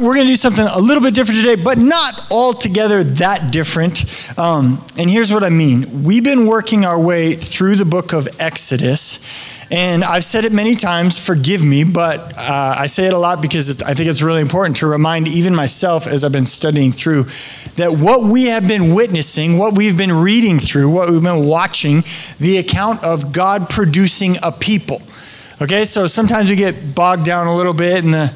We're going to do something a little bit different today, but not altogether that different. And here's what I mean. We've been working our way through the book of Exodus, and I've said it many times, forgive me, but I say it a lot because I think it's really important to remind even myself as I've been studying through that what we have been witnessing, what we've been reading through, what we've been watching, the account of God producing a people. Okay, so sometimes we get bogged down a little bit in the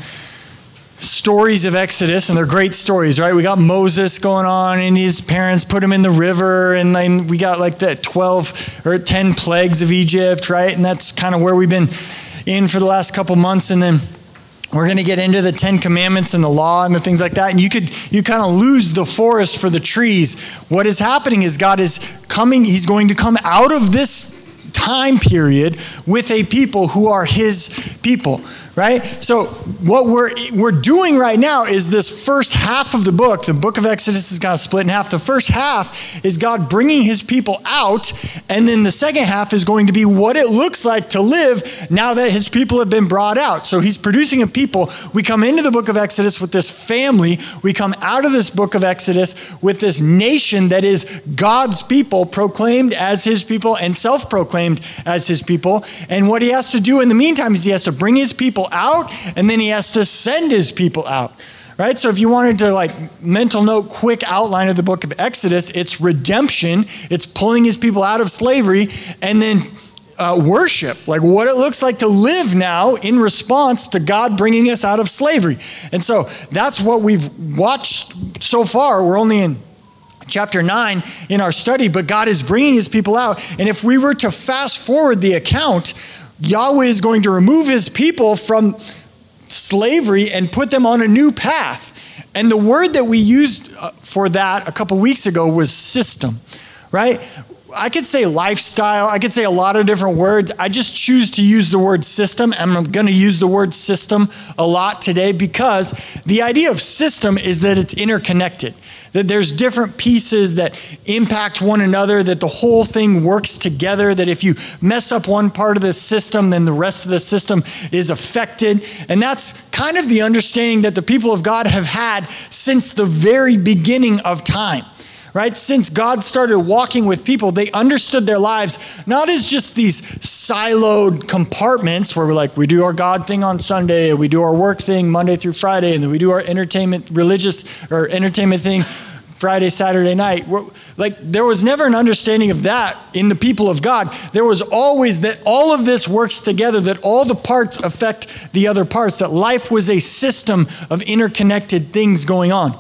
stories of Exodus, and they're great stories, right? We got Moses going on, and his parents put him in the river, and then we got like the 12 or 10 plagues of Egypt, right? And that's kind of where we've been in for the last couple months, and then we're going to get into the Ten Commandments and the law and the things like that, and you kind of lose the forest for the trees. What is happening is God is coming, he's going to come out of this time period with a people who are his people, right? So what we're doing right now is this first half of the book of Exodus is kind of split in half. The first half is God bringing his people out, and then the second half is going to be what it looks like to live now that his people have been brought out. So he's producing a people. We come into the book of Exodus with this family. We come out of this book of Exodus with this nation that is God's people, proclaimed as his people and self-proclaimed as his people. And what he has to do in the meantime is he has to bring his people out, and then he has to send his people out, right? So if you wanted to mental note, quick outline of the book of Exodus, it's redemption, it's pulling his people out of slavery, and then worship, like what it looks like to live now in response to God bringing us out of slavery. And so that's what we've watched so far. We're only in chapter 9 in our study, but God is bringing his people out. And if we were to fast forward the account, Yahweh is going to remove his people from slavery and put them on a new path. And the word that we used for that a couple weeks ago was system, right? I could say lifestyle. I could say a lot of different words. I just choose to use the word system. And I'm going to use the word system a lot today because the idea of system is that it's interconnected, that there's different pieces that impact one another, that the whole thing works together, that if you mess up one part of the system, then the rest of the system is affected. And that's kind of the understanding that the people of God have had since the very beginning of time, right? Since God started walking with people, they understood their lives not as just these siloed compartments where we're like, we do our God thing on Sunday, and we do our work thing Monday through Friday, and then we do our entertainment thing Friday, Saturday night. There was never an understanding of that in the people of God. There was always that all of this works together, that all the parts affect the other parts, that life was a system of interconnected things going on.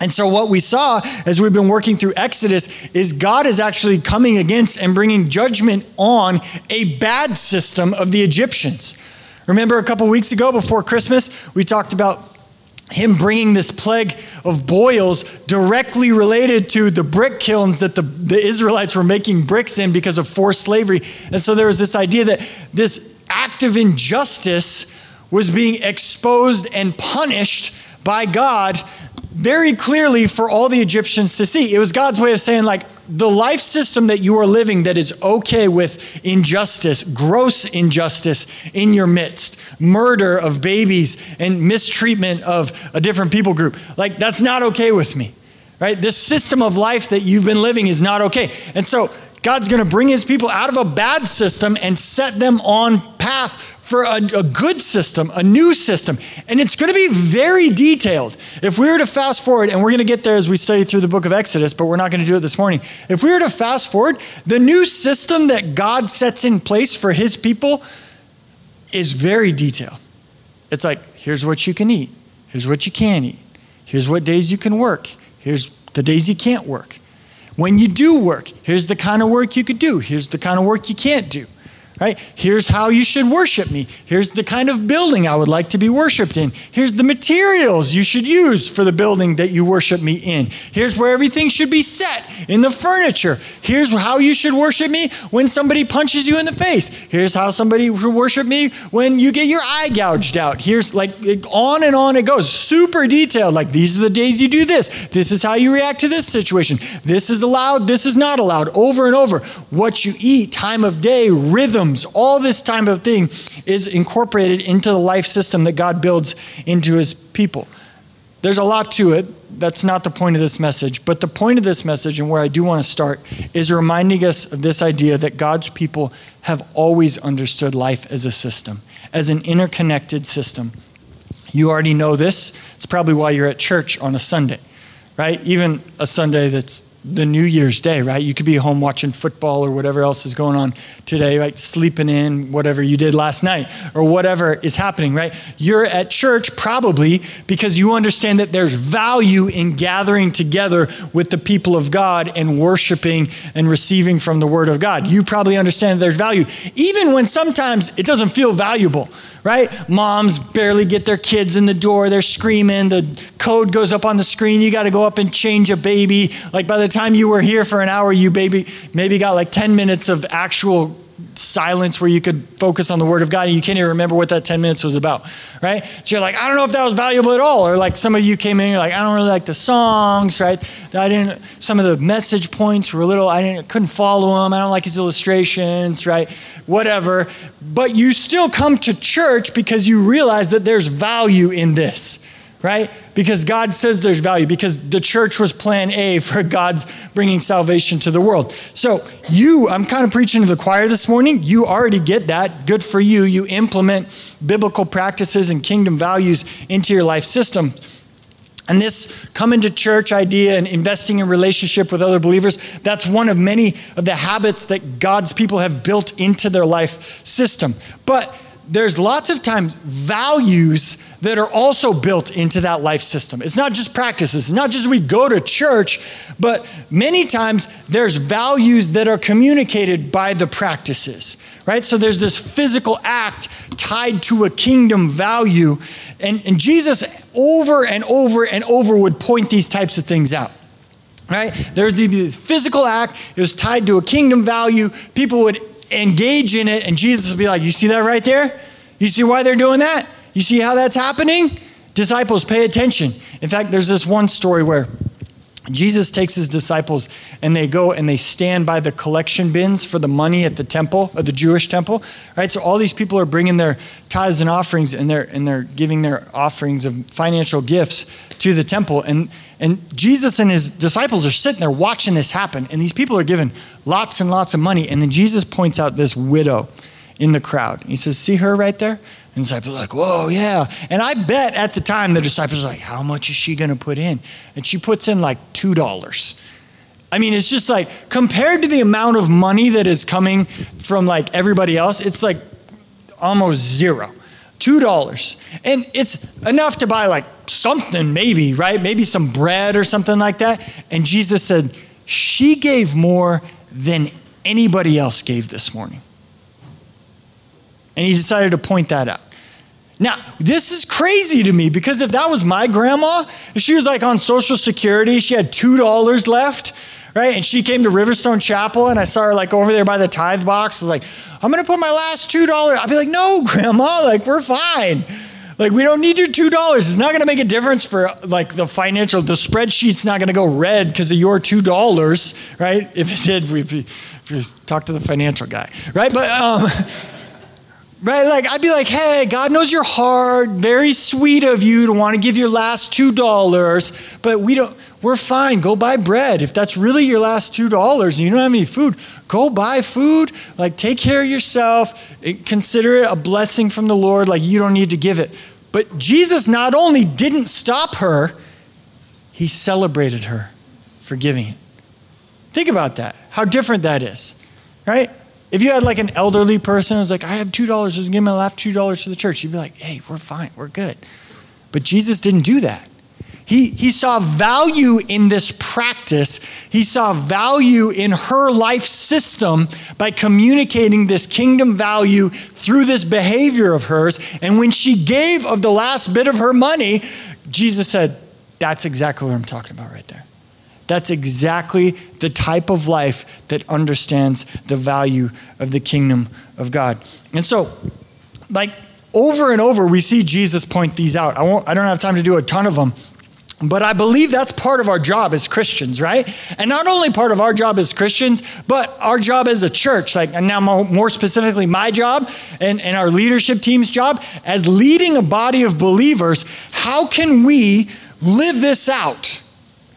And so what we saw as we've been working through Exodus is God is actually coming against and bringing judgment on a bad system of the Egyptians. Remember a couple weeks ago before Christmas, we talked about him bringing this plague of boils directly related to the brick kilns that the Israelites were making bricks in because of forced slavery. And so there was this idea that this act of injustice was being exposed and punished by God very clearly for all the Egyptians to see. It was God's way of saying, the life system that you are living that is okay with injustice, gross injustice in your midst, murder of babies and mistreatment of a different people group. That's not okay with me, right? This system of life that you've been living is not okay. And so God's going to bring his people out of a bad system and set them on path for a good system, a new system. And it's going to be very detailed. If we were to fast forward, and we're going to get there as we study through the book of Exodus, but we're not going to do it this morning. If we were to fast forward, the new system that God sets in place for his people is very detailed. It's here's what you can eat. Here's what you can't eat. Here's what days you can work. Here's the days you can't work. When you do work, here's the kind of work you could do. Here's the kind of work you can't do, right? Here's how you should worship me. Here's the kind of building I would like to be worshiped in. Here's the materials you should use for the building that you worship me in. Here's where everything should be set in the furniture. Here's how you should worship me when somebody punches you in the face. Here's how somebody should worship me when you get your eye gouged out. Here's on and on it goes. Super detailed. These are the days you do this. This is how you react to this situation. This is allowed. This is not allowed. Over and over. What you eat, time of day, rhythm, all this type of thing is incorporated into the life system that God builds into his people. There's a lot to it. That's not the point of this message. But the point of this message, and where I do want to start, is reminding us of this idea that God's people have always understood life as a system, as an interconnected system. You already know this. It's probably why you're at church on a Sunday, right? Even a Sunday that's the New Year's Day, right? You could be home watching football or whatever else is going on today, right? Sleeping in, whatever you did last night or whatever is happening, right? You're at church probably because you understand that there's value in gathering together with the people of God and worshiping and receiving from the Word of God. You probably understand that there's value, even when sometimes it doesn't feel valuable, right? Moms barely get their kids in the door. They're screaming. The code goes up on the screen. You got to go up and change a baby. Like by the time you were here for an hour, you maybe got like 10 minutes of actual silence where you could focus on the Word of God, and you can't even remember what that 10 minutes was about, right? So you're like, I don't know if that was valuable at all. Or like some of you came in, you're like, I don't really like the songs, right? Some of the message points were I couldn't follow them. I don't like his illustrations, right? Whatever. But you still come to church because you realize that there's value in this, right? Because God says there's value, because the church was plan A for God's bringing salvation to the world. So I'm kind of preaching to the choir this morning. You already get that. Good for you. You implement biblical practices and kingdom values into your life system. And this coming to church idea and investing in relationship with other believers, that's one of many of the habits that God's people have built into their life system. But there's lots of times values that are also built into that life system. It's not just practices, not just we go to church, but many times there's values that are communicated by the practices, right? So there's this physical act tied to a kingdom value. And Jesus over and over and over would point these types of things out. Right? There's the physical act. It was tied to a kingdom value. People would engage in it, and Jesus would be like, you see that right there? You see why they're doing that? You see how that's happening? Disciples, pay attention. In fact, there's this one story where Jesus takes his disciples and they go and they stand by the collection bins for the money at the temple, or the Jewish temple, right? So all these people are bringing their tithes and offerings, and they're giving their offerings of financial gifts to the temple. And Jesus and his disciples are sitting there watching this happen. And these people are giving lots and lots of money. And then Jesus points out this widow in the crowd. And he says, see her right there? And the disciples are like, whoa, yeah. And I bet at the time the disciples are like, how much is she going to put in? And she puts in like $2. I mean, it's just like, compared to the amount of money that is coming from like everybody else, it's like almost zero. $2. And it's enough to buy like something maybe, right? Maybe some bread or something like that. And Jesus said, she gave more than anybody else gave this morning. And he decided to point that out. Now, this is crazy to me, because if that was my grandma, if she was like on Social Security, she had $2 left, right? And she came to Riverstone Chapel, and I saw her like over there by the tithe box. I was like, I'm going to put my last $2. I'd be like, no, grandma, like we're fine. Like we don't need your $2. It's not going to make a difference for like the spreadsheet's not going to go red because of your $2, right? If it did, we'd just talk to the financial guy, right? But, right? Like, I'd be like, hey, God knows your heart. Very sweet of you to want to give your last $2, but we're fine. Go buy bread. If that's really your last $2 and you don't have any food, go buy food. Like, take care of yourself. Consider it a blessing from the Lord. Like, you don't need to give it. But Jesus not only didn't stop her, he celebrated her for giving it. Think about that. How different that is, right? If you had like an elderly person who's like, I have $2, just give me my last $2 to the church. You'd be like, hey, we're fine, we're good. But Jesus didn't do that. He saw value in this practice. He saw value in her life system by communicating this kingdom value through this behavior of hers. And when she gave of the last bit of her money, Jesus said, that's exactly what I'm talking about right there. That's exactly the type of life that understands the value of the kingdom of God. And so, like, over and over, we see Jesus point these out. I don't have time to do a ton of them, but I believe that's part of our job as Christians, right? And not only part of our job as Christians, but our job as a church, like, and now more specifically my job and our leadership team's job, as leading a body of believers, how can we live this out?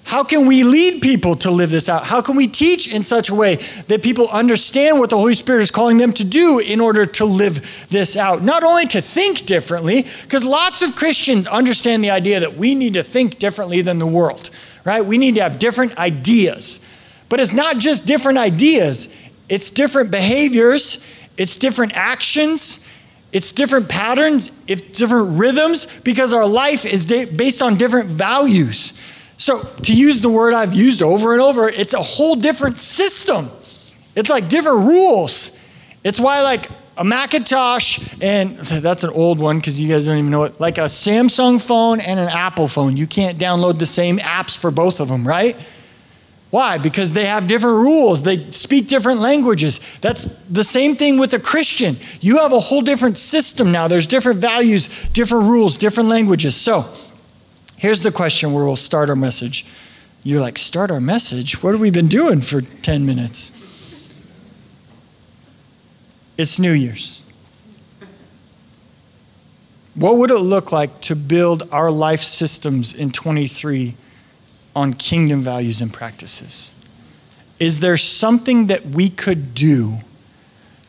How can we lead people to live this out? How can we teach in such a way that people understand what the Holy Spirit is calling them to do in order to live this out? Not only to think differently, because lots of Christians understand the idea that we need to think differently than the world, right? We need to have different ideas. But it's not just different ideas. It's different behaviors. It's different actions. It's different patterns. It's different rhythms, because our life is based on different values. So to use the word I've used over and over, it's a whole different system. It's like different rules. It's why like a Macintosh, and that's an old one because you guys don't even know it, like a Samsung phone and an Apple phone. You can't download the same apps for both of them, right? Why? Because they have different rules. They speak different languages. That's the same thing with a Christian. You have a whole different system now. There's different values, different rules, different languages. So here's the question where we'll start our message. You're like, start our message? What have we been doing for 10 minutes? It's New Year's. What would it look like to build our life systems in 23 on kingdom values and practices? Is there something that we could do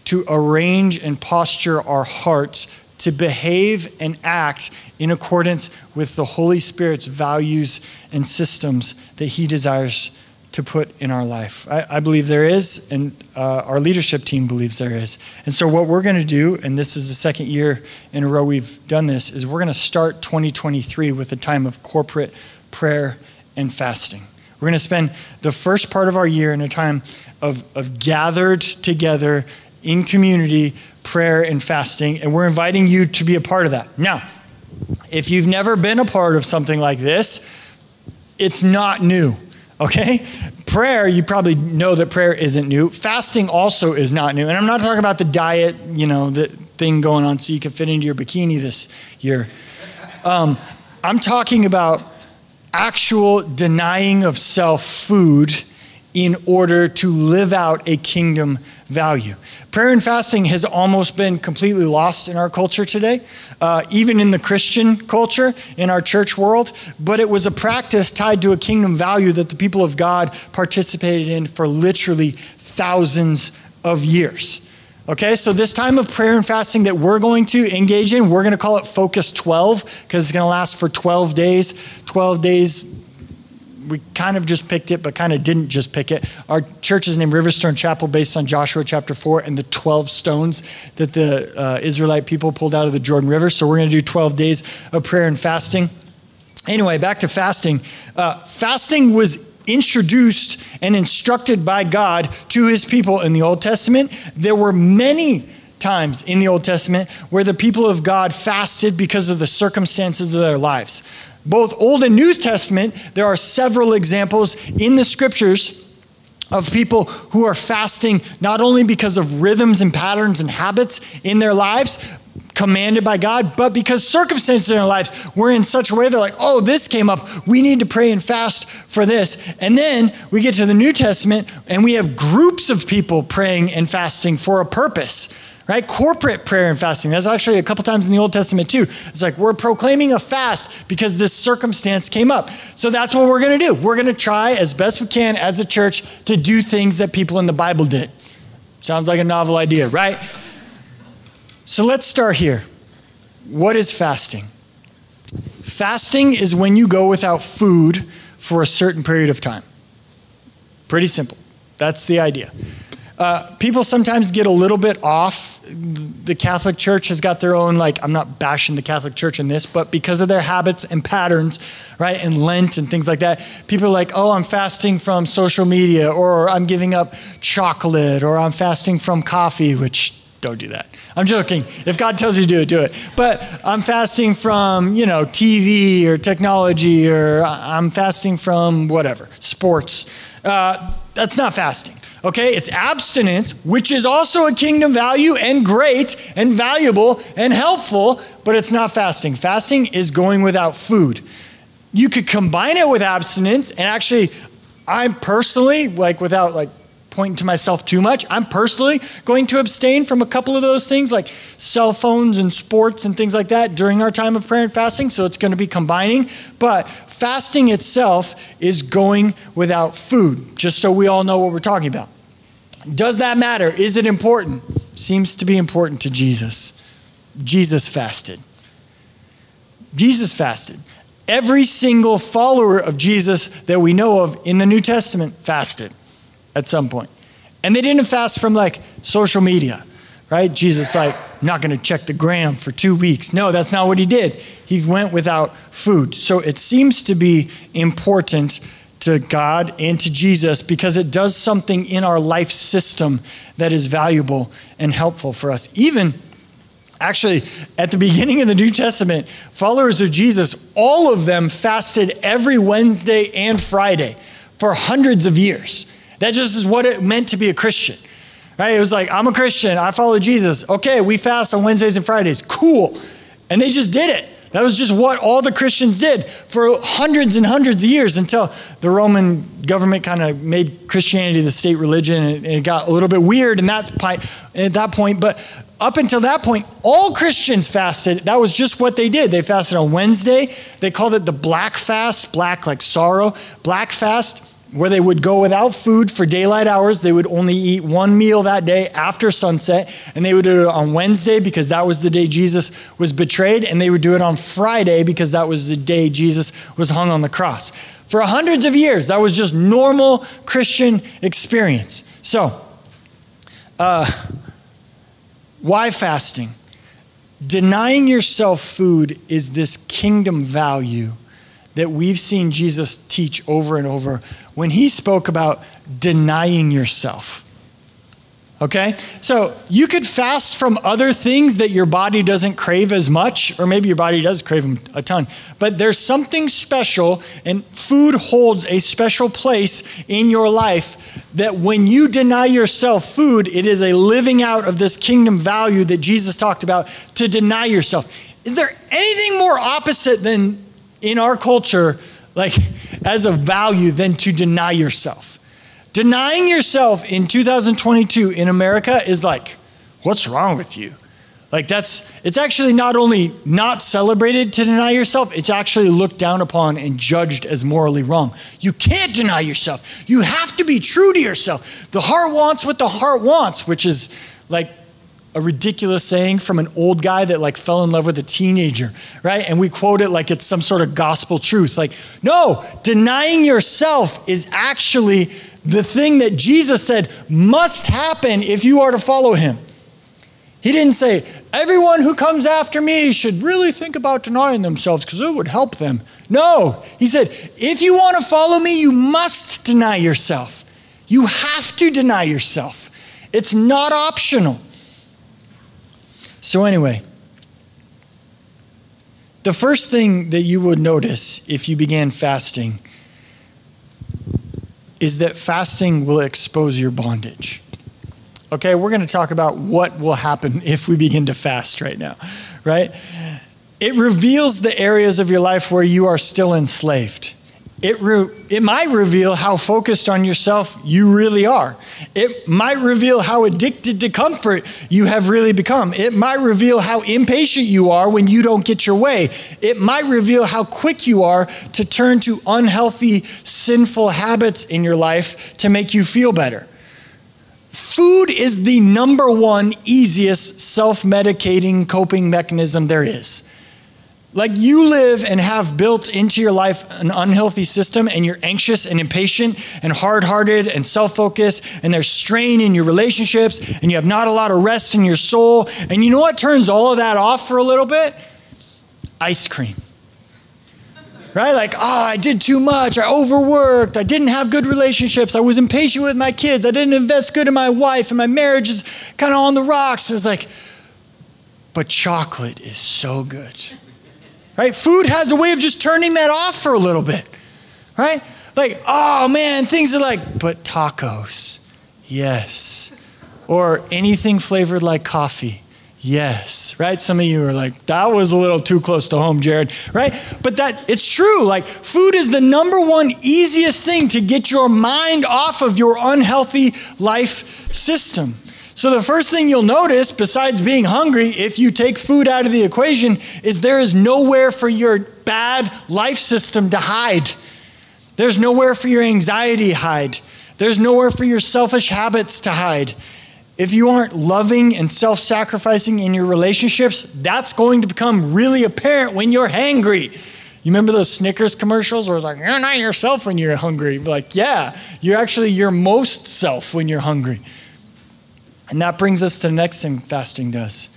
to arrange and posture our hearts to behave and act in accordance with the Holy Spirit's values and systems that he desires to put in our life? I believe there is, and our leadership team believes there is. And so what we're gonna do, and this is the second year in a row we've done this, is we're gonna start 2023 with a time of corporate prayer and fasting. We're gonna spend the first part of our year in a time of gathered together in community, prayer and fasting, and we're inviting you to be a part of that. Now, if you've never been a part of something like this, it's not new, okay? Prayer, you probably know that prayer isn't new. Fasting also is not new. And I'm not talking about the diet, you know, the thing going on so you can fit into your bikini this year. I'm talking about actual denying of self food in order to live out a kingdom value. Prayer and fasting has almost been completely lost in our culture today, even in the Christian culture, in our church world, but it was a practice tied to a kingdom value that the people of God participated in for literally thousands of years. Okay, so this time of prayer and fasting that we're going to engage in, we're gonna call it Focus 12, because it's gonna last for 12 days. 12 days, we kind of just picked it, but kind of didn't just pick it. Our church is named Riverstone Chapel based on Joshua chapter 4 and the 12 stones that the Israelite people pulled out of the Jordan River. So we're going to do 12 days of prayer and fasting. Anyway, back to fasting. Fasting was introduced and instructed by God to his people in the Old Testament. There were many times in the Old Testament where the people of God fasted because of the circumstances of their lives. Both Old and New Testament, there are several examples in the scriptures of people who are fasting not only because of rhythms and patterns and habits in their lives commanded by God, but because circumstances in their lives were in such a way they're like, oh, this came up. We need to pray and fast for this. And then we get to the New Testament and we have groups of people praying and fasting for a purpose. Right? Corporate prayer and fasting. That's actually a couple times in the Old Testament too. It's like we're proclaiming a fast because this circumstance came up. So that's what we're going to do. We're going to try as best we can as a church to do things that people in the Bible did. Sounds like a novel idea, right? So let's start here. What is fasting? Fasting is when you go without food for a certain period of time. Pretty simple. That's the idea. People sometimes get a little bit off. The Catholic Church has got their own, like, I'm not bashing the Catholic Church in this, but because of their habits and patterns, right, and Lent and things like that, people are like, oh, I'm fasting from social media, or I'm giving up chocolate, or I'm fasting from coffee, which don't do that. I'm joking. If God tells you to do it, do it. But I'm fasting from, you know, TV or technology, or I'm fasting from whatever, sports. That's not fasting. Okay, it's abstinence, which is also a kingdom value and great and valuable and helpful, but it's not fasting. Fasting is going without food. You could combine it with abstinence, and actually, I'm personally, like without like pointing to myself too much. I'm personally going to abstain from a couple of those things like cell phones and sports and things like that during our time of prayer and fasting. So it's going to be combining. But fasting itself is going without food, just so we all know what we're talking about. Does that matter? Is it important? Seems to be important to Jesus. Jesus fasted. Jesus fasted. Every single follower of Jesus that we know of in the New Testament fasted at some point. And they didn't fast from like social media, right? Jesus like, I'm not going to check the gram for 2 weeks. No, that's not what he did. He went without food. So it seems to be important to God and to Jesus because it does something in our life system that is valuable and helpful for us. Even actually, at the beginning of the New Testament, followers of Jesus, all of them fasted every Wednesday and Friday for hundreds of years. That just is what it meant to be a Christian, right? It was like, I'm a Christian. I follow Jesus. Okay, we fast on Wednesdays and Fridays. Cool. And they just did it. That was just what all the Christians did for hundreds and hundreds of years until the Roman government kind of made Christianity the state religion, and it got a little bit weird at that point. But up until that point, all Christians fasted. That was just what they did. They fasted on Wednesday. They called it the Black Fast, black like sorrow, Black Fast, where they would go without food for daylight hours. They would only eat one meal that day after sunset, and they would do it on Wednesday because that was the day Jesus was betrayed, and they would do it on Friday because that was the day Jesus was hung on the cross. For hundreds of years, that was just normal Christian experience. So, why fasting? Denying yourself food is this kingdom value that we've seen Jesus teach over and over when he spoke about denying yourself. Okay? So you could fast from other things that your body doesn't crave as much, or maybe your body does crave them a ton, but there's something special, and food holds a special place in your life that when you deny yourself food, it is a living out of this kingdom value that Jesus talked about, to deny yourself. Is there anything more opposite than in our culture, like as a value, than to deny yourself? Denying yourself in 2022 in America is like, what's wrong with you? Like it's actually not only not celebrated to deny yourself, it's actually looked down upon and judged as morally wrong. You can't deny yourself. You have to be true to yourself. The heart wants what the heart wants, which is like a ridiculous saying from an old guy that like fell in love with a teenager, right? And we quote it like it's some sort of gospel truth. Like, no, denying yourself is actually the thing that Jesus said must happen if you are to follow him. He didn't say, everyone who comes after me should really think about denying themselves because it would help them. No, he said, if you want to follow me, you must deny yourself. You have to deny yourself. It's not optional. So anyway, the first thing that you would notice if you began fasting is that fasting will expose your bondage. Okay, we're going to talk about what will happen if we begin to fast right now, right? It reveals the areas of your life where you are still enslaved. It might reveal how focused on yourself you really are. It might reveal how addicted to comfort you have really become. It might reveal how impatient you are when you don't get your way. It might reveal how quick you are to turn to unhealthy, sinful habits in your life to make you feel better. Food is the number one easiest self-medicating coping mechanism there is. Like you live and have built into your life an unhealthy system, and you're anxious and impatient and hard-hearted and self-focused, and there's strain in your relationships, and you have not a lot of rest in your soul. And you know what turns all of that off for a little bit? Ice cream. Right? Like, I did too much. I overworked. I didn't have good relationships. I was impatient with my kids. I didn't invest good in my wife, and my marriage is kind of on the rocks. It's like, but chocolate is so good. Right? Food has a way of just turning that off for a little bit, right? Like, oh man, things are like, but tacos, yes. Or anything flavored like coffee, yes, right? Some of you are like, that was a little too close to home, Jared, right? But it's true. Like, food is the number one easiest thing to get your mind off of your unhealthy life system. So the first thing you'll notice, besides being hungry, if you take food out of the equation, is there is nowhere for your bad life system to hide. There's nowhere for your anxiety to hide. There's nowhere for your selfish habits to hide. If you aren't loving and self-sacrificing in your relationships, that's going to become really apparent when you're hangry. You remember those Snickers commercials where it's like, you're not yourself when you're hungry. Like, yeah, you're actually your most self when you're hungry. And that brings us to the next thing fasting does.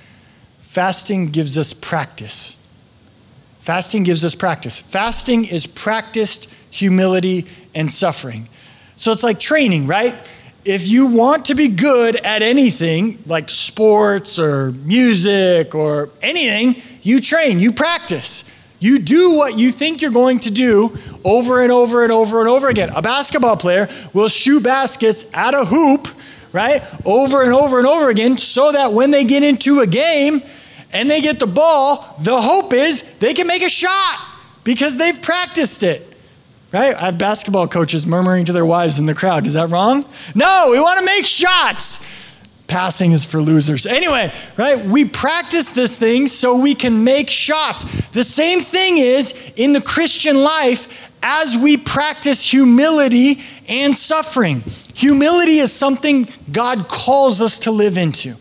Fasting gives us practice. Fasting gives us practice. Fasting is practiced humility and suffering. So it's like training, right? If you want to be good at anything, like sports or music or anything, you train, you practice. You do what you think you're going to do over and over and over and over again. A basketball player will shoot baskets at a hoop, right? Over and over and over again, so that when they get into a game and they get the ball, the hope is they can make a shot because they've practiced it. Right? I have basketball coaches murmuring to their wives in the crowd. Is that wrong? No, we want to make shots. Passing is for losers. Anyway, right? We practice this thing so we can make shots. The same thing is in the Christian life as we practice humility and suffering. Humility is something God calls us to live into,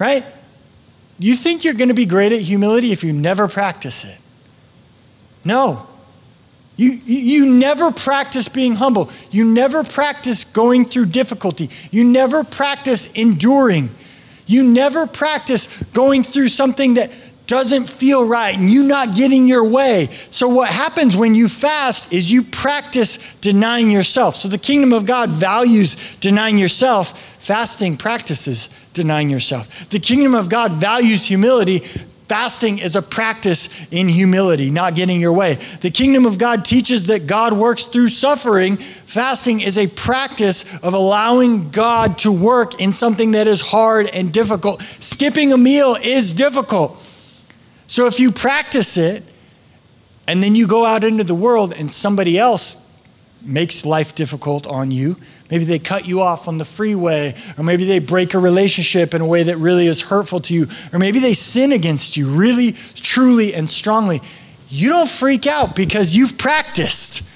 right? You think you're going to be great at humility if you never practice it? No. You never practice being humble. You never practice going through difficulty. You never practice enduring. You never practice going through something that doesn't feel right and you not getting your way. So what happens when you fast is you practice denying yourself. So the kingdom of God values denying yourself. Fasting practices denying yourself. The kingdom of God values humility. Fasting is a practice in humility, not getting your way. The kingdom of God teaches that God works through suffering. Fasting is a practice of allowing God to work in something that is hard and difficult. Skipping a meal is difficult. So if you practice it and then you go out into the world and somebody else makes life difficult on you, maybe they cut you off on the freeway, or maybe they break a relationship in a way that really is hurtful to you, or maybe they sin against you really, truly, and strongly. You don't freak out because you've practiced.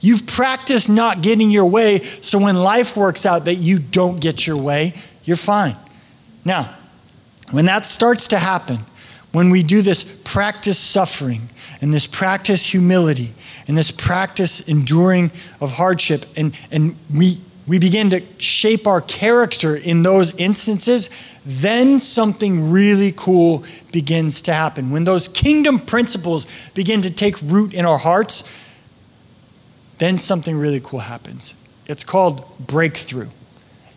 You've practiced not getting your way, so when life works out that you don't get your way, you're fine. Now, when that starts to happen, when we do this practice suffering and this practice humility and this practice enduring of hardship, and we begin to shape our character in those instances, then something really cool begins to happen. When those kingdom principles begin to take root in our hearts, then something really cool happens. It's called breakthrough.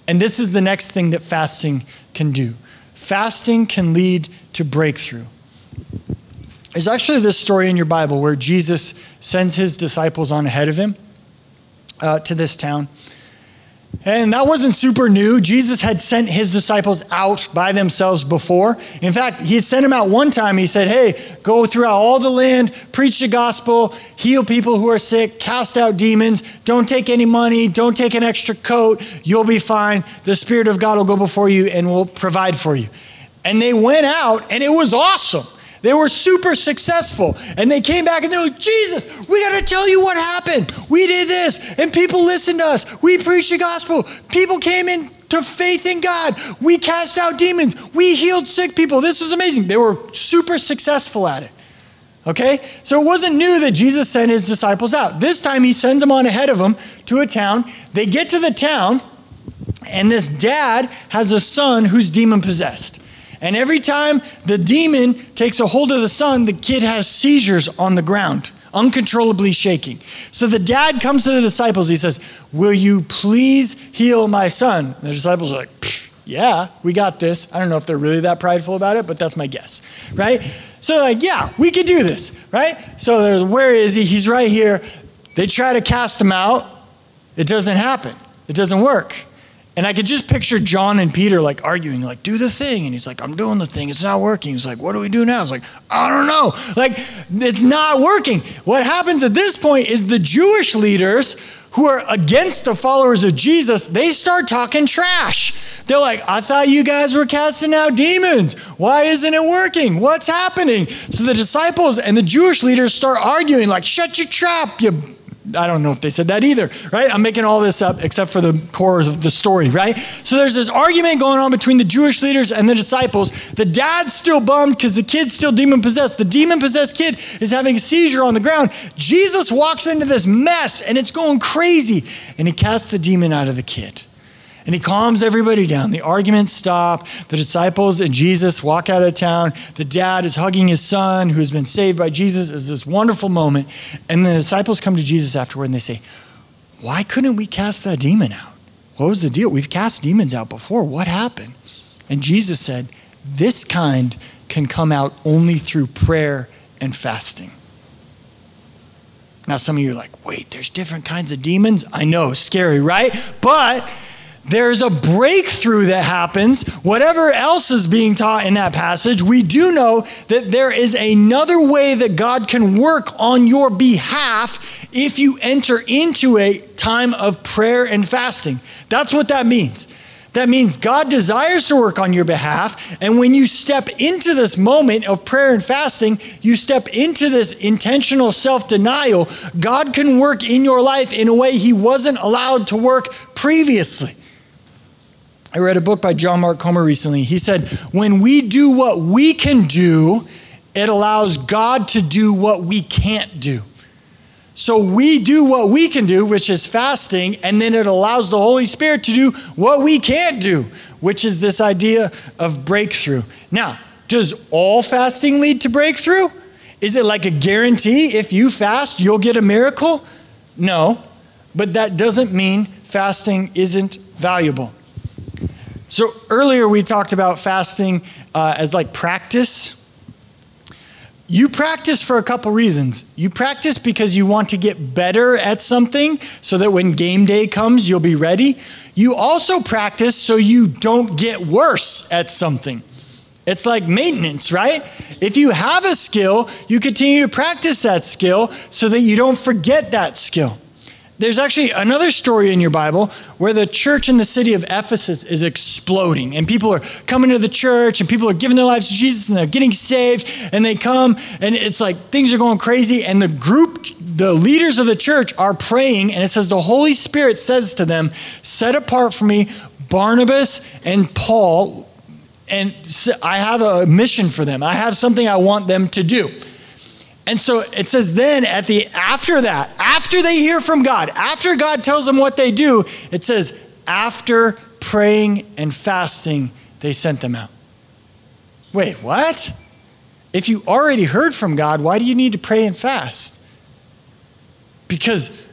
And this is the next thing that fasting can do. Fasting can lead to breakthrough. There's actually this story in your Bible where Jesus sends his disciples on ahead of him to this town. And that wasn't super new. Jesus had sent his disciples out by themselves before. In fact, he sent them out one time. He said, hey, go throughout all the land, preach the gospel, heal people who are sick, cast out demons. Don't take any money. Don't take an extra coat. You'll be fine. The Spirit of God will go before you and will provide for you. And they went out and it was awesome. They were super successful. And they came back and they were like, Jesus, we got to tell you what happened. We did this and people listened to us. We preached the gospel. People came in to faith in God. We cast out demons. We healed sick people. This was amazing. They were super successful at it. Okay? So it wasn't new that Jesus sent his disciples out. This time he sends them on ahead of him to a town. They get to the town and this dad has a son who's demon possessed. And every time the demon takes a hold of the son, the kid has seizures on the ground, uncontrollably shaking. So the dad comes to the disciples. He says, will you please heal my son? And the disciples are like, yeah, we got this. I don't know if they're really that prideful about it, but that's my guess, right? So they're like, yeah, we can do this, right? So they're, where is he? He's right here. They try to cast him out. It doesn't happen. It doesn't work. And I could just picture John and Peter like arguing, like, do the thing. And he's like, I'm doing the thing. It's not working. He's like, what do we do now? I was like, I don't know. Like, it's not working. What happens at this point is the Jewish leaders who are against the followers of Jesus, they start talking trash. They're like, I thought you guys were casting out demons. Why isn't it working? What's happening? So the disciples and the Jewish leaders start arguing like, shut your trap, you... I don't know if they said that either, right? I'm making all this up except for the core of the story, right? So there's this argument going on between the Jewish leaders and the disciples. The dad's still bummed because the kid's still demon-possessed. The demon-possessed kid is having a seizure on the ground. Jesus walks into this mess, and it's going crazy. And he casts the demon out of the kid. And he calms everybody down. The arguments stop. The disciples and Jesus walk out of town. The dad is hugging his son who has been saved by Jesus. It's this wonderful moment. And the disciples come to Jesus afterward and they say, why couldn't we cast that demon out? What was the deal? We've cast demons out before. What happened? And Jesus said, this kind can come out only through prayer and fasting. Now, some of you are like, wait, there's different kinds of demons? I know, scary, right? But there's a breakthrough that happens. Whatever else is being taught in that passage, we do know that there is another way that God can work on your behalf if you enter into a time of prayer and fasting. That's what that means. That means God desires to work on your behalf. And when you step into this moment of prayer and fasting, you step into this intentional self-denial. God can work in your life in a way he wasn't allowed to work previously. I read a book by John Mark Comer recently. He said, when we do what we can do, it allows God to do what we can't do. So we do what we can do, which is fasting, and then it allows the Holy Spirit to do what we can't do, which is this idea of breakthrough. Now, does all fasting lead to breakthrough? Is it like a guarantee if you fast, you'll get a miracle? No, but that doesn't mean fasting isn't valuable. So earlier we talked about fasting as like practice. You practice for a couple reasons. You practice because you want to get better at something so that when game day comes, you'll be ready. You also practice so you don't get worse at something. It's like maintenance, right? If you have a skill, you continue to practice that skill so that you don't forget that skill. There's actually another story in your Bible where the church in the city of Ephesus is exploding and people are coming to the church and people are giving their lives to Jesus and they're getting saved and they come and it's like things are going crazy and the group, the leaders of the church are praying and it says the Holy Spirit says to them, set apart for me Barnabas and Paul and I have a mission for them. I have something I want them to do. And so it says then after they hear from God, after God tells them what they do, it says after praying and fasting, they sent them out. Wait, what? If you already heard from God, why do you need to pray and fast? Because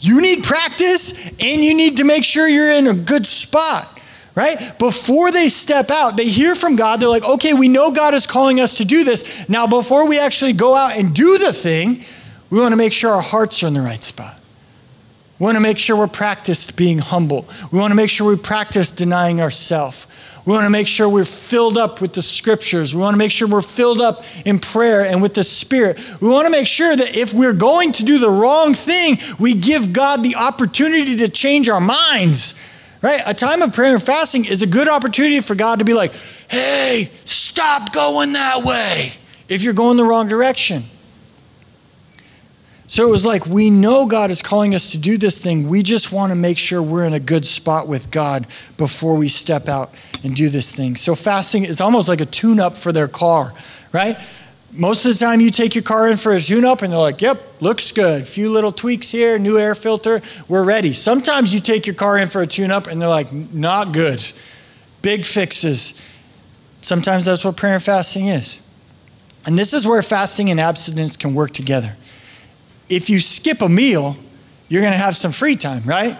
you need practice and you need to make sure you're in a good spot. Right? Before they step out, they hear from God. They're like, okay, we know God is calling us to do this. Now, before we actually go out and do the thing, we want to make sure our hearts are in the right spot. We want to make sure we're practiced being humble. We want to make sure we practice denying ourselves. We want to make sure we're filled up with the scriptures. We want to make sure we're filled up in prayer and with the Spirit. We want to make sure that if we're going to do the wrong thing, we give God the opportunity to change our minds. Right? A time of prayer and fasting is a good opportunity for God to be like, hey, stop going that way if you're going the wrong direction. So it was like, we know God is calling us to do this thing. We just want to make sure we're in a good spot with God before we step out and do this thing. So fasting is almost like a tune-up for their car, right? Most of the time you take your car in for a tune-up and they're like, yep, looks good. Few little tweaks here, new air filter, we're ready. Sometimes you take your car in for a tune-up and they're like, not good. Big fixes. Sometimes that's what prayer and fasting is. And this is where fasting and abstinence can work together. If you skip a meal, you're going to have some free time, right?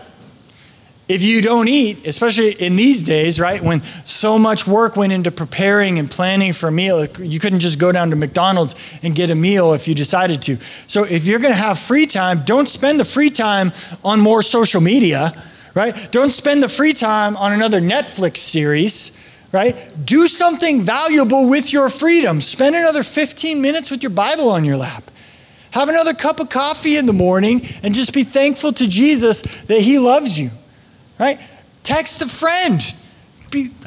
If you don't eat, especially in these days, right, when so much work went into preparing and planning for a meal, you couldn't just go down to McDonald's and get a meal if you decided to. So if you're going to have free time, don't spend the free time on more social media, right? Don't spend the free time on another Netflix series, right? Do something valuable with your freedom. Spend another 15 minutes with your Bible on your lap. Have another cup of coffee in the morning and just be thankful to Jesus that he loves you, right? Text a friend.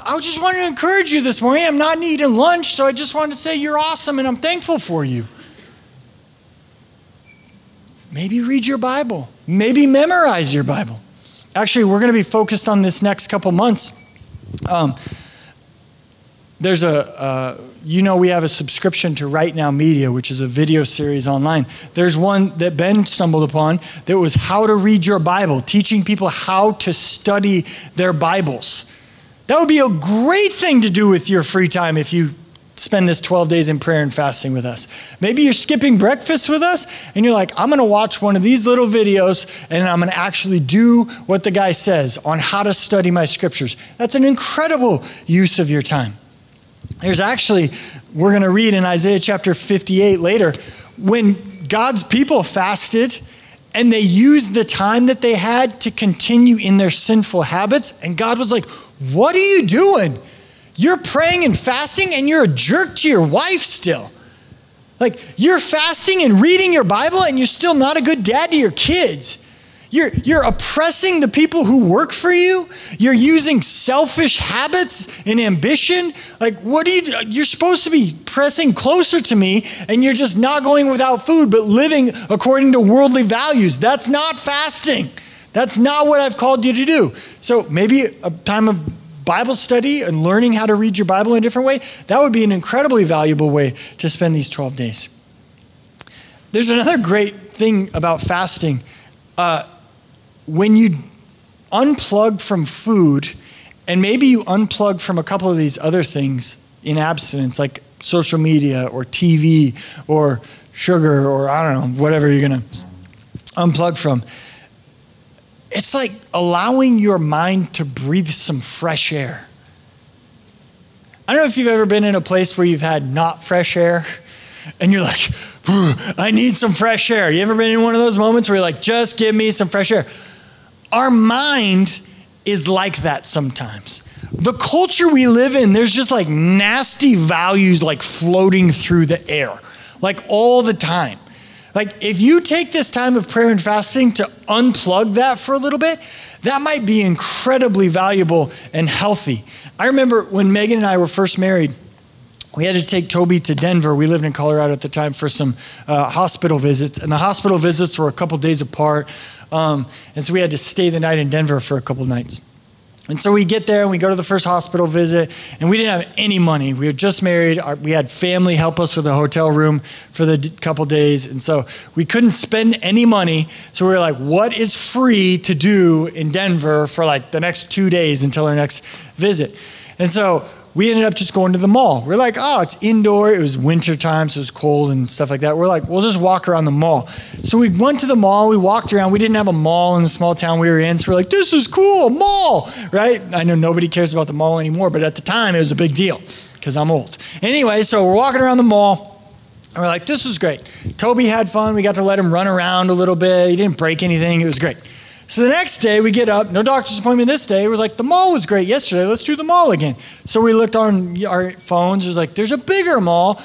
I just wanted to encourage you this morning. I'm not eating lunch, so I just wanted to say you're awesome and I'm thankful for you. Maybe read your Bible. Maybe memorize your Bible. Actually, we're going to be focused on this next couple months. There's we have a subscription to Right Now Media, which is a video series online. There's one that Ben stumbled upon that was how to read your Bible, teaching people how to study their Bibles. That would be a great thing to do with your free time if you spend this 12 days in prayer and fasting with us. Maybe you're skipping breakfast with us and you're like, I'm going to watch one of these little videos and I'm going to actually do what the guy says on how to study my scriptures. That's an incredible use of your time. There's actually, we're going to read in Isaiah chapter 58 later, when God's people fasted and they used the time that they had to continue in their sinful habits. And God was like, what are you doing? You're praying and fasting and you're a jerk to your wife still. Like, you're fasting and reading your Bible and you're still not a good dad to your kids. You're oppressing the people who work for you. You're using selfish habits and ambition. Like, what are you? You're supposed to be pressing closer to me, and you're just not going without food, but living according to worldly values. That's not fasting. That's not what I've called you to do. So maybe a time of Bible study and learning how to read your Bible in a different way, that would be an incredibly valuable way to spend these 12 days. There's another great thing about fasting. When you unplug from food, and maybe you unplug from a couple of these other things in abstinence, like social media or TV or sugar or I don't know, whatever you're going to unplug from, it's like allowing your mind to breathe some fresh air. I don't know if you've ever been in a place where you've had not fresh air, and you're like, I need some fresh air. You ever been in one of those moments where you're like, just give me some fresh air? Our mind is like that sometimes. The culture we live in, there's just like nasty values like floating through the air, like all the time. Like if you take this time of prayer and fasting to unplug that for a little bit, that might be incredibly valuable and healthy. I remember when Megan and I were first married, we had to take Toby to Denver. We lived in Colorado at the time for some hospital visits. And the hospital visits were a couple days apart. And so we had to stay the night in Denver for a couple nights. And so we get there and we go to the first hospital visit. And we didn't have any money. We were just married. We had family help us with a hotel room for the couple days. And so we couldn't spend any money. So we were like, what is free to do in Denver for like the next 2 days until our next visit? And so we ended up just going to the mall. We're like, oh, it's indoor. It was winter time, so it was cold and stuff like that. We're like, we'll just walk around the mall. So we went to the mall. We walked around. We didn't have a mall in the small town we were in. So we're like, this is cool, a mall, right? I know nobody cares about the mall anymore, but at the time, it was a big deal because I'm old. Anyway, so we're walking around the mall, and we're like, this was great. Toby had fun. We got to let him run around a little bit. He didn't break anything. It was great. So the next day we get up, no doctor's appointment this day. We're like, the mall was great yesterday. Let's do the mall again. So we looked on our phones. It was like, there's a bigger mall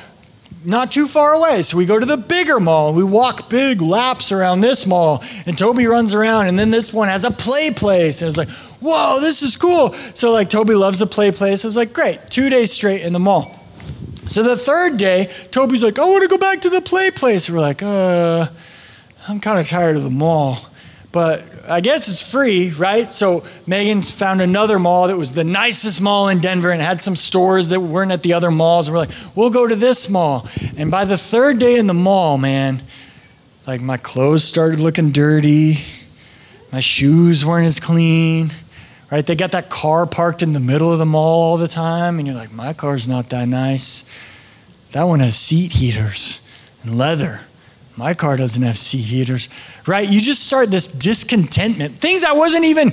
not too far away. So we go to the bigger mall. We walk big laps around this mall. And Toby runs around. And then this one has a play place. And it was like, whoa, this is cool. So like Toby loves the play place. It was like, great. 2 days straight in the mall. So the third day, Toby's like, I want to go back to the play place. We're like, I'm kind of tired of the mall. But I guess it's free, right? So Megan found another mall that was the nicest mall in Denver and had some stores that weren't at the other malls. And we're like, we'll go to this mall. And by the third day in the mall, man, like my clothes started looking dirty. My shoes weren't as clean, right? They got that car parked in the middle of the mall all the time. And you're like, my car's not that nice. That one has seat heaters and leather. My car doesn't have seat heaters, right? You just start this discontentment. Things I wasn't even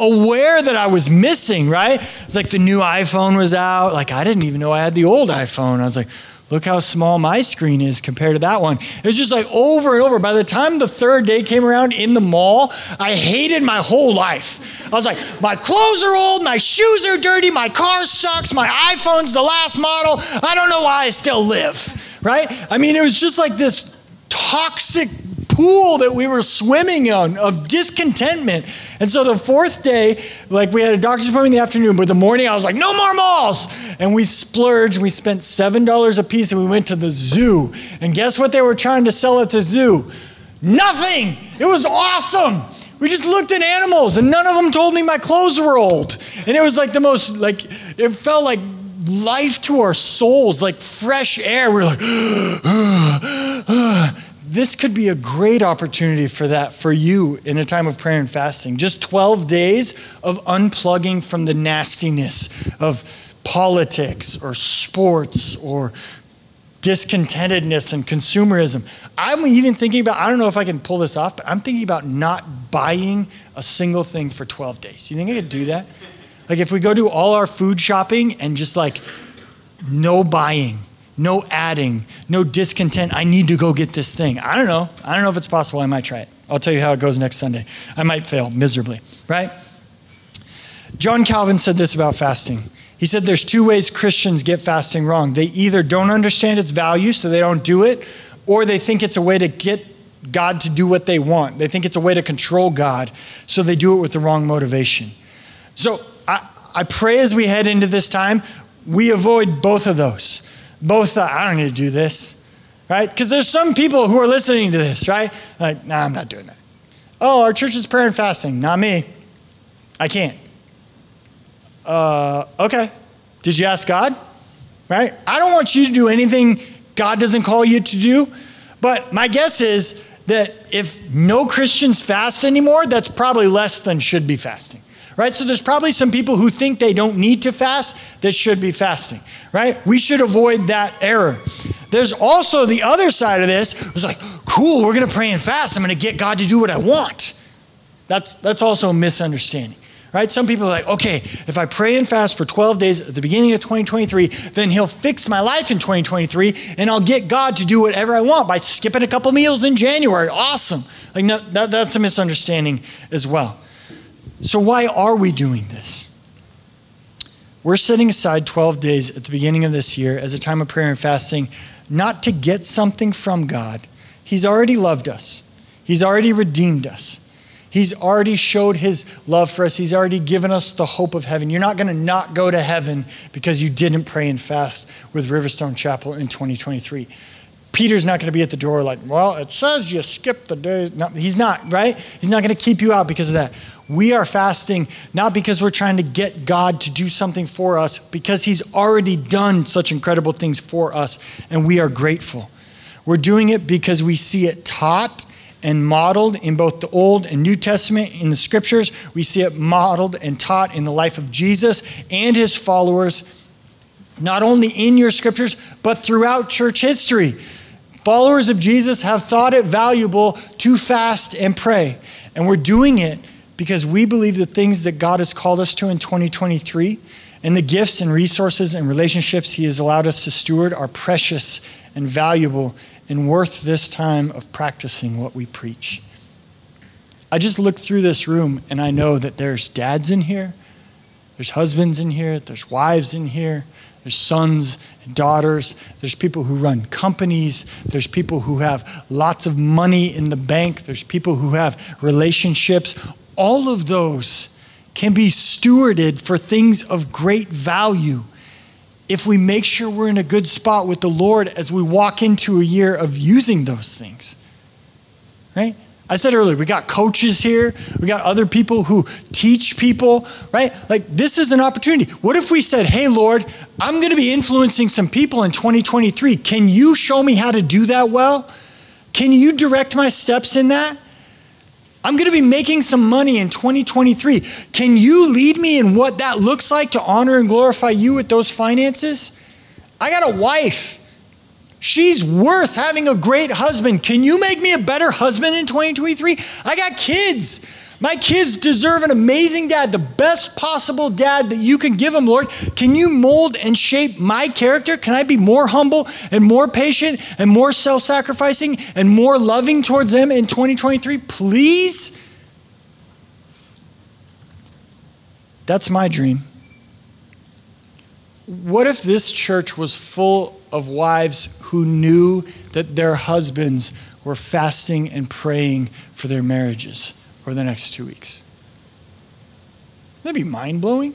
aware that I was missing, right? It's like the new iPhone was out. Like, I didn't even know I had the old iPhone. I was like, Look how small my screen is compared to that one. It's just like over and over. By the time the third day came around in the mall, I hated my whole life. I was like, my clothes are old, my shoes are dirty, my car sucks, my iPhone's the last model. I don't know why I still live, right? I mean, it was just like this toxic pool that we were swimming on of discontentment. And so the fourth day, like we had a doctor's appointment in the afternoon, but the morning I was like, no more malls. And we splurged, we spent $7 a piece and we went to the zoo. And guess what they were trying to sell at the zoo? Nothing. It was awesome. We just looked at animals and none of them told me my clothes were old. And it was like the most, like, it felt like life to our souls, like fresh air. We're like, This could be a great opportunity for that for you in a time of prayer and fasting. Just 12 days of unplugging from the nastiness of politics or sports or discontentedness and consumerism. I'm even thinking about, I don't know if I can pull this off, but I'm thinking about not buying a single thing for 12 days. You think I could do that? Like if we go do all our food shopping and just like no buying. No adding, no discontent. I need to go get this thing. I don't know. I don't know if it's possible. I might try it. I'll tell you how it goes next Sunday. I might fail miserably, right? John Calvin said this about fasting. He said there's two ways Christians get fasting wrong. They either don't understand its value, so they don't do it, or they think it's a way to get God to do what they want. They think it's a way to control God, so they do it with the wrong motivation. So I pray as we head into this time, we avoid both of those. Both thought, I don't need to do this, right? Because there's some people who are listening to this, right? Like, nah, I'm not doing that. Oh, our church is prayer and fasting. Not me. I can't. Okay. Did you ask God? Right? I don't want you to do anything God doesn't call you to do. But my guess is that if no Christians fast anymore, that's probably less than should be fasting. Right? So there's probably some people who think they don't need to fast that should be fasting, right? We should avoid that error. There's also the other side of this. It's like, cool, we're going to pray and fast. I'm going to get God to do what I want. That's also a misunderstanding, right? Some people are like, okay, if I pray and fast for 12 days at the beginning of 2023, then he'll fix my life in 2023 and I'll get God to do whatever I want by skipping a couple meals in January. Awesome. Like, no, that's a misunderstanding as well. So why are we doing this? We're setting aside 12 days at the beginning of this year as a time of prayer and fasting, not to get something from God. He's already loved us. He's already redeemed us. He's already showed his love for us. He's already given us the hope of heaven. You're not going to not go to heaven because you didn't pray and fast with Riverstone Chapel in 2023. Peter's not going to be at the door like, well, it says you skip the day. No, he's not, right? He's not going to keep you out because of that. We are fasting not because we're trying to get God to do something for us, because he's already done such incredible things for us, and we are grateful. We're doing it because we see it taught and modeled in both the Old and New Testament in the scriptures. We see it modeled and taught in the life of Jesus and his followers, not only in your scriptures, but throughout church history. Followers of Jesus have thought it valuable to fast and pray. And we're doing it because we believe the things that God has called us to in 2023 and the gifts and resources and relationships he has allowed us to steward are precious and valuable and worth this time of practicing what we preach. I just look through this room and I know that there's dads in here, there's husbands in here, there's wives in here. There's sons and daughters. There's people who run companies. There's people who have lots of money in the bank. There's people who have relationships. All of those can be stewarded for things of great value if we make sure we're in a good spot with the Lord as we walk into a year of using those things, right? I said earlier, we got coaches here. We got other people who teach people, right? Like this is an opportunity. What if we said, hey, Lord, I'm going to be influencing some people in 2023. Can you show me how to do that well? Can you direct my steps in that? I'm going to be making some money in 2023. Can you lead me in what that looks like to honor and glorify you with those finances? I got a wife. She's worth having a great husband. Can you make me a better husband in 2023? I got kids. My kids deserve an amazing dad, the best possible dad that you can give them, Lord. Can you mold and shape my character? Can I be more humble and more patient and more self-sacrificing and more loving towards them in 2023? Please? That's my dream. What if this church was full of wives who knew that their husbands were fasting and praying for their marriages for the next 2 weeks? That'd be mind-blowing.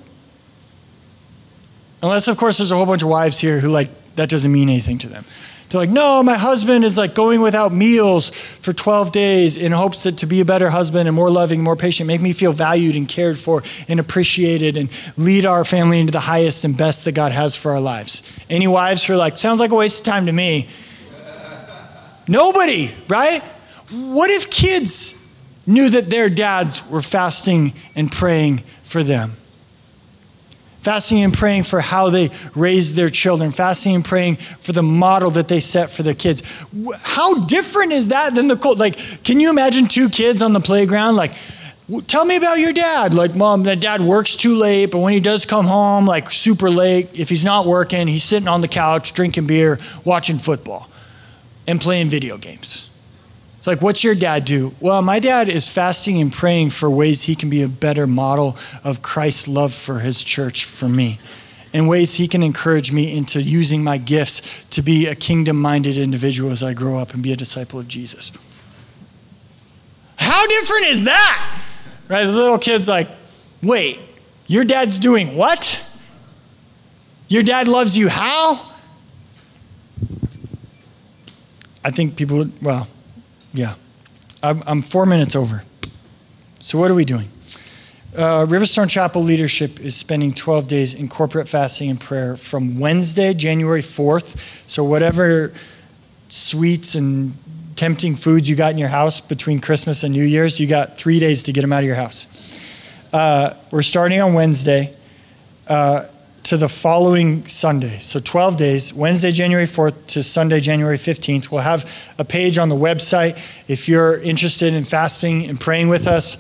Unless, of course, there's a whole bunch of wives here who, like, that doesn't mean anything to them. They're like, no, my husband is, like, going without meals for 12 days in hopes that to be a better husband and more loving and more patient, make me feel valued and cared for and appreciated and lead our family into the highest and best that God has for our lives. Any wives who are like, sounds like a waste of time to me? Nobody, right? What if kids knew that their dads were fasting and praying for them? Fasting and praying for how they raised their children. Fasting and praying for the model that they set for their kids. How different is that than the cult? Like, can you imagine two kids on the playground? Like, tell me about your dad. Like, Mom, that dad works too late, but when he does come home, like, super late, if he's not working, he's sitting on the couch, drinking beer, watching football, and playing video games. It's like, what's your dad do? Well, my dad is fasting and praying for ways he can be a better model of Christ's love for his church, for me, and ways he can encourage me into using my gifts to be a kingdom-minded individual as I grow up and be a disciple of Jesus. How different is that? Right? The little kid's like, wait, your dad's doing what? Your dad loves you how? I think people would, well... yeah. I'm 4 minutes over. So what are we doing? Riverstone Chapel leadership is spending 12 days in corporate fasting and prayer from Wednesday, January 4th. So whatever sweets and tempting foods you got in your house between Christmas and New Year's, you got 3 days to get them out of your house. We're starting on Wednesday to the following Sunday. So 12 days, Wednesday, January 4th to Sunday, January 15th. We'll have a page on the website. If you're interested in fasting and praying with us,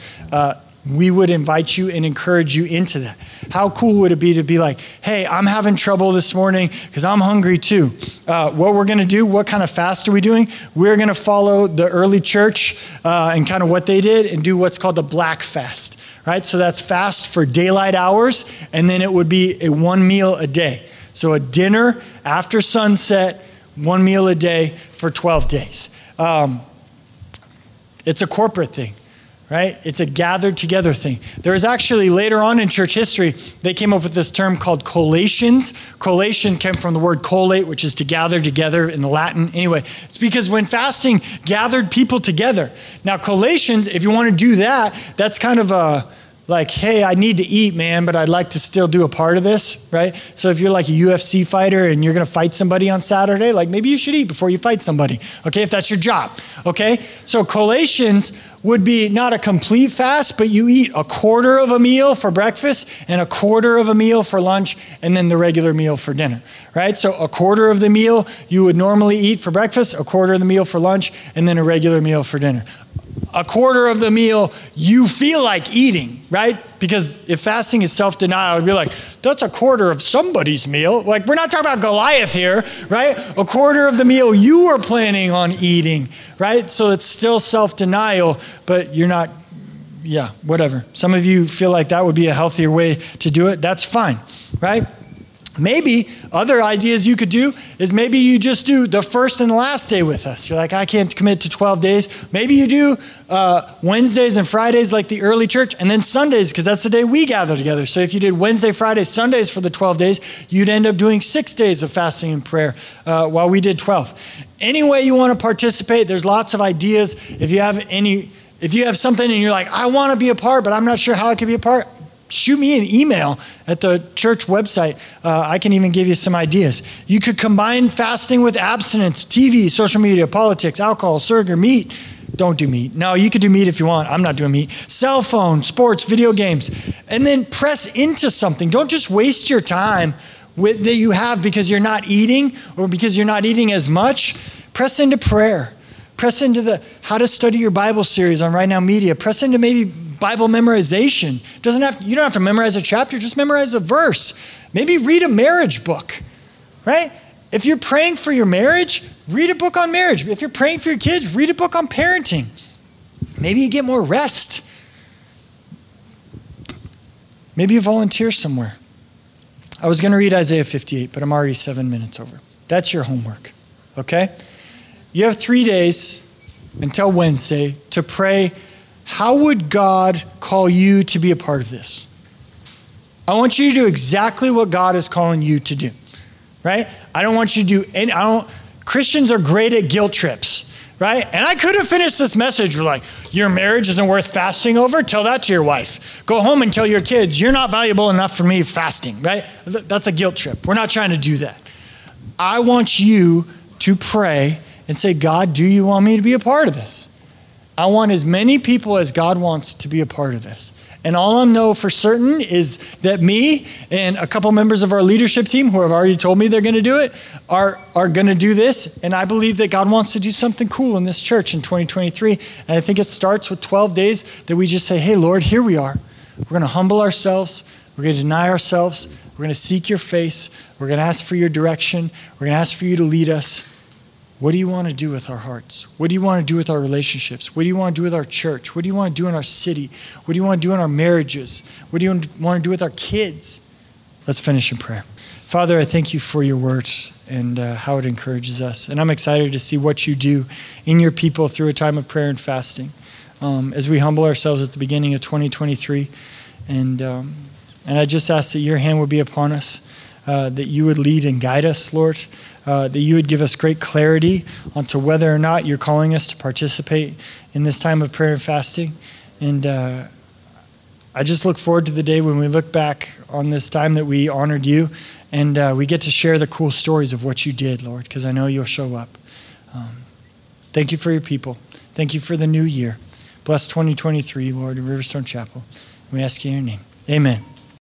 we would invite you and encourage you into that. How cool would it be to be like, hey, I'm having trouble this morning because I'm hungry too. What we're going to do, what kind of fast are we doing? We're going to follow the early church and kind of what they did and do what's called the Black Fast, right? So that's fast for daylight hours, and then it would be a one meal a day. So a dinner after sunset, one meal a day for 12 days. It's a corporate thing. Right? It's a gathered together thing. There is actually, later on in church history, they came up with this term called collations. Collation came from the word collate, which is to gather together in the Latin. Anyway, it's because when fasting gathered people together. Now, collations, if you want to do that, that's kind of a, like, hey, I need to eat, man, but I'd like to still do a part of this, right? So if you're like a UFC fighter and you're going to fight somebody on Saturday, like maybe you should eat before you fight somebody, okay, if that's your job, okay? So collations would be not a complete fast, but you eat a quarter of a meal for breakfast and a quarter of a meal for lunch and then the regular meal for dinner, right? So a quarter of the meal you would normally eat for breakfast, a quarter of the meal for lunch, and then a regular meal for dinner. A quarter of the meal you feel like eating, right? Because if fasting is self-denial, it'd be like, that's a quarter of somebody's meal. Like, we're not talking about Goliath here, right? A quarter of the meal you were planning on eating, right? So it's still self-denial, but you're not, yeah, whatever. Some of you feel like that would be a healthier way to do it. That's fine, right? Maybe other ideas you could do is maybe you just do the first and last day with us. You're like, I can't commit to 12 days. Maybe you do Wednesdays and Fridays like the early church, and then Sundays, because that's the day we gather together. So if you did Wednesday, Friday, Sundays for the 12 days, you'd end up doing 6 days of fasting and prayer while we did 12. Any way you want to participate, there's lots of ideas. If you have something and you're like, I want to be a part, but I'm not sure how I can be a part, shoot me an email at the church website. I can even give you some ideas. You could combine fasting with abstinence, TV, social media, politics, alcohol, sugar, meat. Don't do meat. No, you could do meat if you want. I'm not doing meat. Cell phone, sports, video games, and then press into something. Don't just waste your time with that you have because you're not eating or because you're not eating as much. Press into prayer. Press into the How to Study Your Bible series on Right Now Media. Press into maybe Bible memorization. You don't have to memorize a chapter, just memorize a verse. Maybe read a marriage book, right? If you're praying for your marriage, read a book on marriage. If you're praying for your kids, read a book on parenting. Maybe you get more rest. Maybe you volunteer somewhere. I was going to read Isaiah 58, but I'm already 7 minutes over. That's your homework, okay? You have 3 days until Wednesday to pray, how would God call you to be a part of this? I want you to do exactly what God is calling you to do, right? I don't want you to do any, Christians are great at guilt trips, right? And I could have finished this message with like, your marriage isn't worth fasting over? Tell that to your wife. Go home and tell your kids, you're not valuable enough for me fasting, right? That's a guilt trip. We're not trying to do that. I want you to pray and say, God, do you want me to be a part of this? I want as many people as God wants to be a part of this. And all I know for certain is that me and a couple members of our leadership team who have already told me they're going to do it are going to do this. And I believe that God wants to do something cool in this church in 2023. And I think it starts with 12 days that we just say, hey, Lord, here we are. We're going to humble ourselves. We're going to deny ourselves. We're going to seek your face. We're going to ask for your direction. We're going to ask for you to lead us. What do you want to do with our hearts? What do you want to do with our relationships? What do you want to do with our church? What do you want to do in our city? What do you want to do in our marriages? What do you want to do with our kids? Let's finish in prayer. Father, I thank you for your words and how it encourages us. And I'm excited to see what you do in your people through a time of prayer and fasting as we humble ourselves at the beginning of 2023. And I just ask that your hand would be upon us, that you would lead and guide us, Lord, that you would give us great clarity onto whether or not you're calling us to participate in this time of prayer and fasting. And I just look forward to the day when we look back on this time that we honored you and we get to share the cool stories of what you did, Lord, because I know you'll show up. Thank you for your people. Thank you for the new year. Bless 2023, Lord, in Riverstone Chapel. We ask you in your name. Amen.